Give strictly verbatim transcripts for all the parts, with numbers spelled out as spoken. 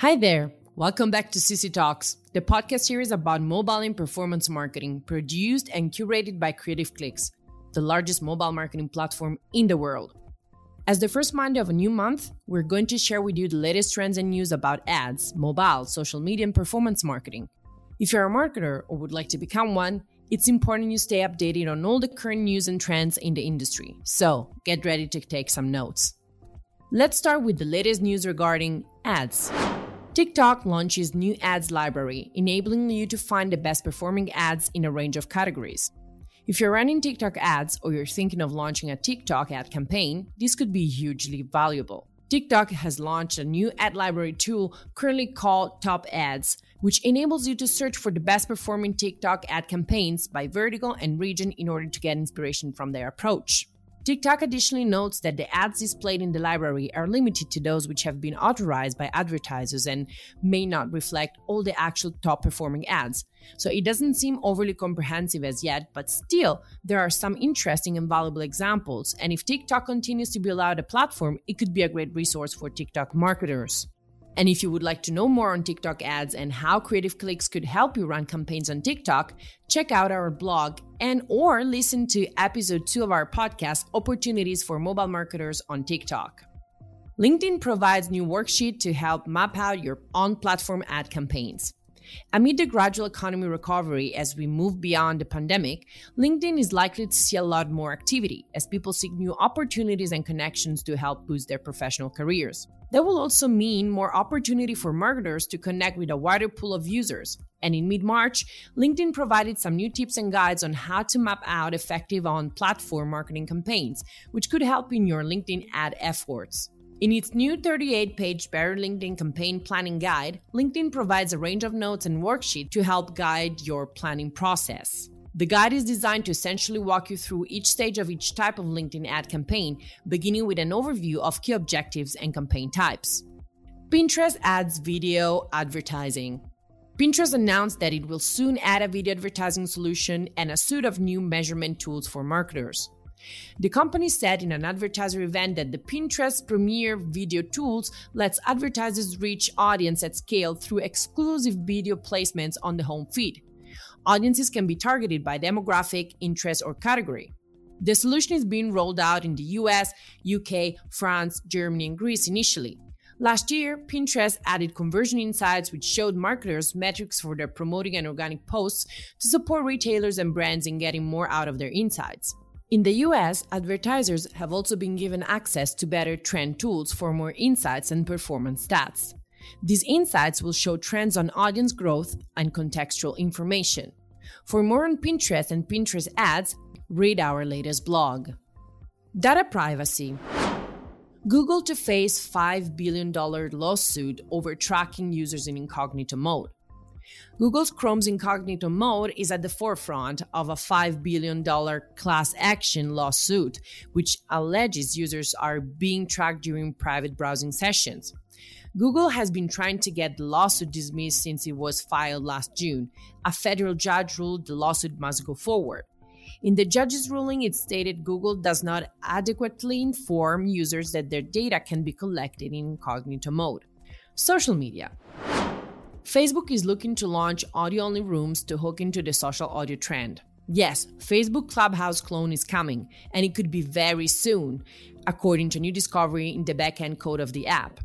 Hi there. Welcome back to C C Talks, the podcast series about mobile and performance marketing produced and curated by Creative Clicks, the largest mobile marketing platform in the world. As the first Monday of a new month, we're going to share with you the latest trends and news about ads, mobile, social media, and performance marketing. If you're a marketer or would like to become one, it's important you stay updated on all the current news and trends in the industry. So get ready to take some notes. Let's start with the latest news regarding ads. TikTok launches new ads library, enabling you to find the best performing ads in a range of categories. If you're running TikTok ads or you're thinking of launching a TikTok ad campaign, this could be hugely valuable. TikTok has launched a new ad library tool currently called Top Ads, which enables you to search for the best performing TikTok ad campaigns by vertical and region in order to get inspiration from their approach. TikTok additionally notes that the ads displayed in the library are limited to those which have been authorized by advertisers and may not reflect all the actual top-performing ads. So it doesn't seem overly comprehensive as yet, but still, there are some interesting and valuable examples. And if TikTok continues to be allowed a platform, it could be a great resource for TikTok marketers. And if you would like to know more on TikTok ads and how Creative Clicks could help you run campaigns on TikTok, check out our blog and or listen to episode two of our podcast, Opportunities for Mobile Marketers on TikTok. LinkedIn provides new worksheet to help map out your on-platform ad campaigns. Amid the gradual economy recovery as we move beyond the pandemic, LinkedIn is likely to see a lot more activity as people seek new opportunities and connections to help boost their professional careers. That will also mean more opportunity for marketers to connect with a wider pool of users. And in mid-March, LinkedIn provided some new tips and guides on how to map out effective on-platform marketing campaigns, which could help in your LinkedIn ad efforts. In its new thirty-eight page Better LinkedIn Campaign Planning Guide, LinkedIn provides a range of notes and worksheets to help guide your planning process. The guide is designed to essentially walk you through each stage of each type of LinkedIn ad campaign, beginning with an overview of key objectives and campaign types. Pinterest adds video advertising. Pinterest announced that it will soon add a video advertising solution and a suite of new measurement tools for marketers. The company said in an advertiser event that the Pinterest Premier Video Tools lets advertisers reach audience at scale through exclusive video placements on the home feed. Audiences can be targeted by demographic, interest, or category. The solution is being rolled out in the U S, U K, France, Germany, and Greece initially. Last year, Pinterest added conversion insights which showed marketers metrics for their promoting and organic posts to support retailers and brands in getting more out of their insights. In the U S, advertisers have also been given access to better trend tools for more insights and performance stats. These insights will show trends on audience growth and contextual information. For more on Pinterest and Pinterest ads, read our latest blog. Data privacy. Google to face five billion dollars lawsuit over tracking users in incognito mode. Google's Chrome's incognito mode is at the forefront of a five billion dollars class action lawsuit, which alleges users are being tracked during private browsing sessions. Google has been trying to get the lawsuit dismissed since it was filed last June. A federal judge ruled the lawsuit must go forward. In the judge's ruling, it stated Google does not adequately inform users that their data can be collected in incognito mode. Social media. Facebook is looking to launch audio-only rooms to hook into the social audio trend. Yes, Facebook Clubhouse clone is coming, and it could be very soon, according to new discovery in the backend code of the app.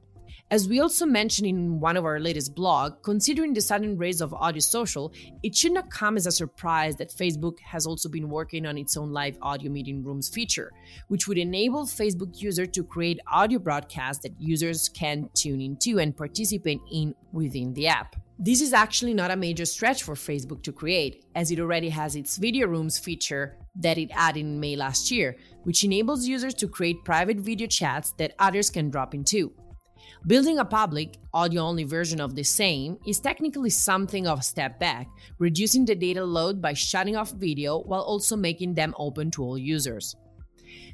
As we also mentioned in one of our latest blogs, considering the sudden rise of audio social, it should not come as a surprise that Facebook has also been working on its own live audio meeting rooms feature, which would enable Facebook users to create audio broadcasts that users can tune into and participate in within the app. This is actually not a major stretch for Facebook to create, as it already has its video rooms feature that it added in May last year, which enables users to create private video chats that others can drop into. Building a public, audio-only version of the same is technically something of a step back, reducing the data load by shutting off video while also making them open to all users.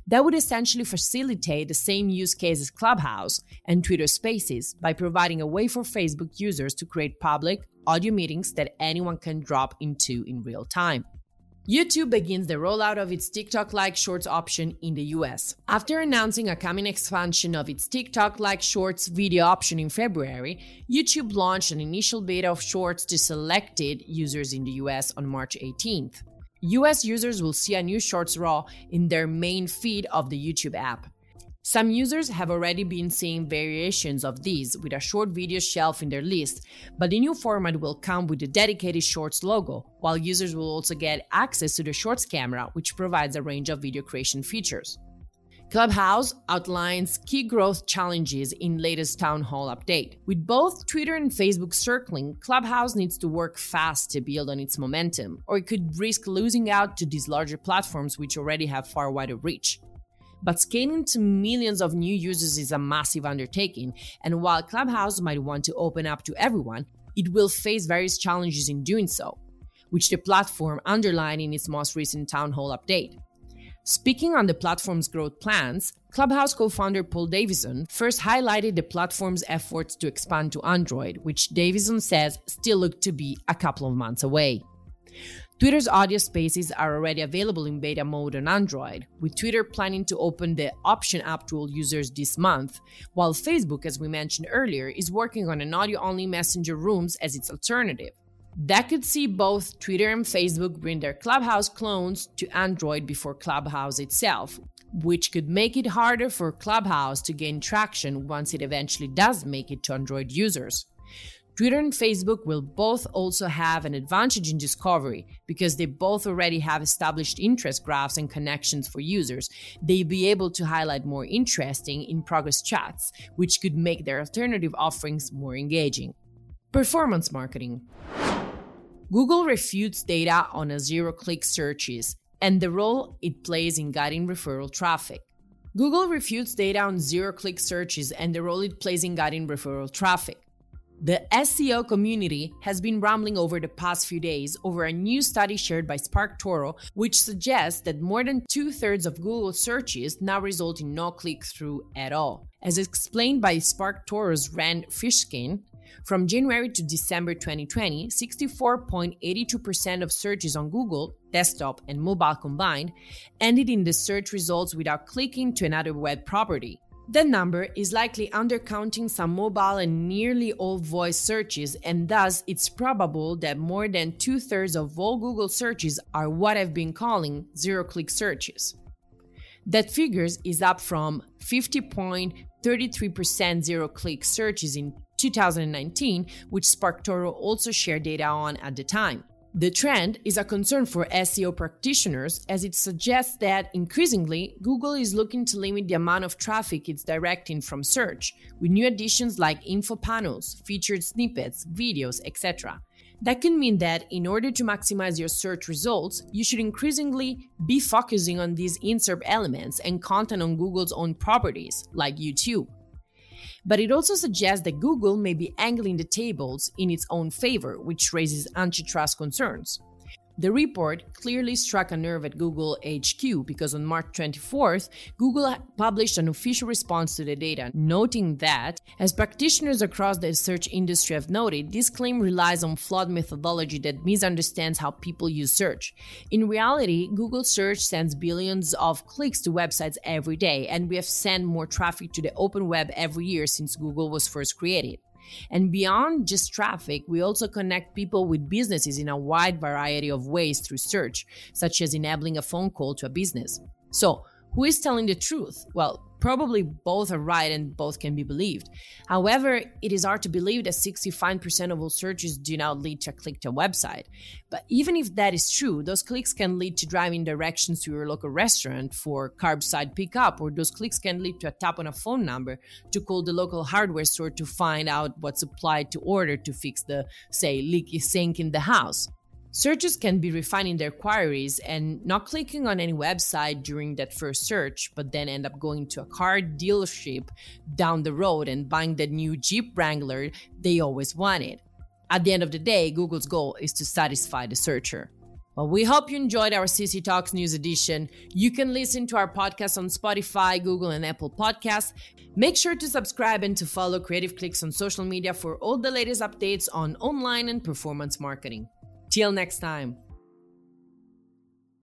That would essentially facilitate the same use case as Clubhouse and Twitter Spaces by providing a way for Facebook users to create public, audio meetings that anyone can drop into in real time. YouTube begins the rollout of its TikTok-like Shorts option in the U S. After announcing a coming expansion of its TikTok-like Shorts video option in February, YouTube launched an initial beta of Shorts to selected users in the U S on March eighteenth. U S users will see a new Shorts RAW in their main feed of the YouTube app. Some users have already been seeing variations of these with a short video shelf in their list, but the new format will come with a dedicated Shorts logo, while users will also get access to the Shorts camera, which provides a range of video creation features. Clubhouse outlines key growth challenges in latest town hall update. With both Twitter and Facebook circling, Clubhouse needs to work fast to build on its momentum, or it could risk losing out to these larger platforms which already have far wider reach. But scaling to millions of new users is a massive undertaking, and while Clubhouse might want to open up to everyone, it will face various challenges in doing so, which the platform underlined in its most recent town hall update. Speaking on the platform's growth plans, Clubhouse co-founder Paul Davison first highlighted the platform's efforts to expand to Android, which Davison says still look to be a couple of months away. Twitter's audio spaces are already available in beta mode on Android, with Twitter planning to open the option up to all users this month, while Facebook, as we mentioned earlier, is working on an audio-only messenger rooms as its alternative. That could see both Twitter and Facebook bring their Clubhouse clones to Android before Clubhouse itself, which could make it harder for Clubhouse to gain traction once it eventually does make it to Android users. Twitter and Facebook will both also have an advantage in discovery because they both already have established interest graphs and connections for users. They'll be able to highlight more interesting in-progress chats, which could make their alternative offerings more engaging. Performance marketing. Google refutes data on a zero-click searches and the role it plays in guiding referral traffic. Google refutes data on zero-click searches and the role it plays in guiding referral traffic. The S E O community has been rumbling over the past few days over a new study shared by SparkToro, which suggests that more than two-thirds of Google searches now result in no click-through at all. As explained by SparkToro's Rand Fishkin, from January to December twenty twenty, sixty-four point eight two percent of searches on Google, desktop and mobile combined, ended in the search results without clicking to another web property. The number is likely undercounting some mobile and nearly all voice searches, and thus it's probable that more than two-thirds of all Google searches are what I've been calling zero-click searches. That figures is up from fifty point three three percent zero-click searches in two thousand nineteen, which SparkToro also shared data on at the time. The trend is a concern for S E O practitioners as it suggests that, increasingly, Google is looking to limit the amount of traffic it's directing from search, with new additions like info panels, featured snippets, videos, et cetera. That can mean that, in order to maximize your search results, you should increasingly be focusing on these in-SERP elements and content on Google's own properties, like YouTube. But it also suggests that Google may be angling the tables in its own favor, which raises antitrust concerns. The report clearly struck a nerve at Google H Q because on March twenty-fourth, Google published an official response to the data, noting that, as practitioners across the search industry have noted, this claim relies on flawed methodology that misunderstands how people use search. In reality, Google search sends billions of clicks to websites every day, and we have sent more traffic to the open web every year since Google was first created. And beyond just traffic, we also connect people with businesses in a wide variety of ways through search, such as enabling a phone call to a business. So, who is telling the truth? Well, probably both are right and both can be believed. However, it is hard to believe that sixty-five percent of all searches do not lead to a click to a website. But even if that is true, those clicks can lead to driving directions to your local restaurant for curbside pickup, or those clicks can lead to a tap on a phone number to call the local hardware store to find out what supply to order to fix the, say, leaky sink in the house. Searches can be refining their queries and not clicking on any website during that first search, but then end up going to a car dealership down the road and buying that new Jeep Wrangler they always wanted. At the end of the day, Google's goal is to satisfy the searcher. Well, we hope you enjoyed our C C Talks News edition. You can listen to our podcast on Spotify, Google, and Apple Podcasts. Make sure to subscribe and to follow Creative Clicks on social media for all the latest updates on online and performance marketing. Till next time.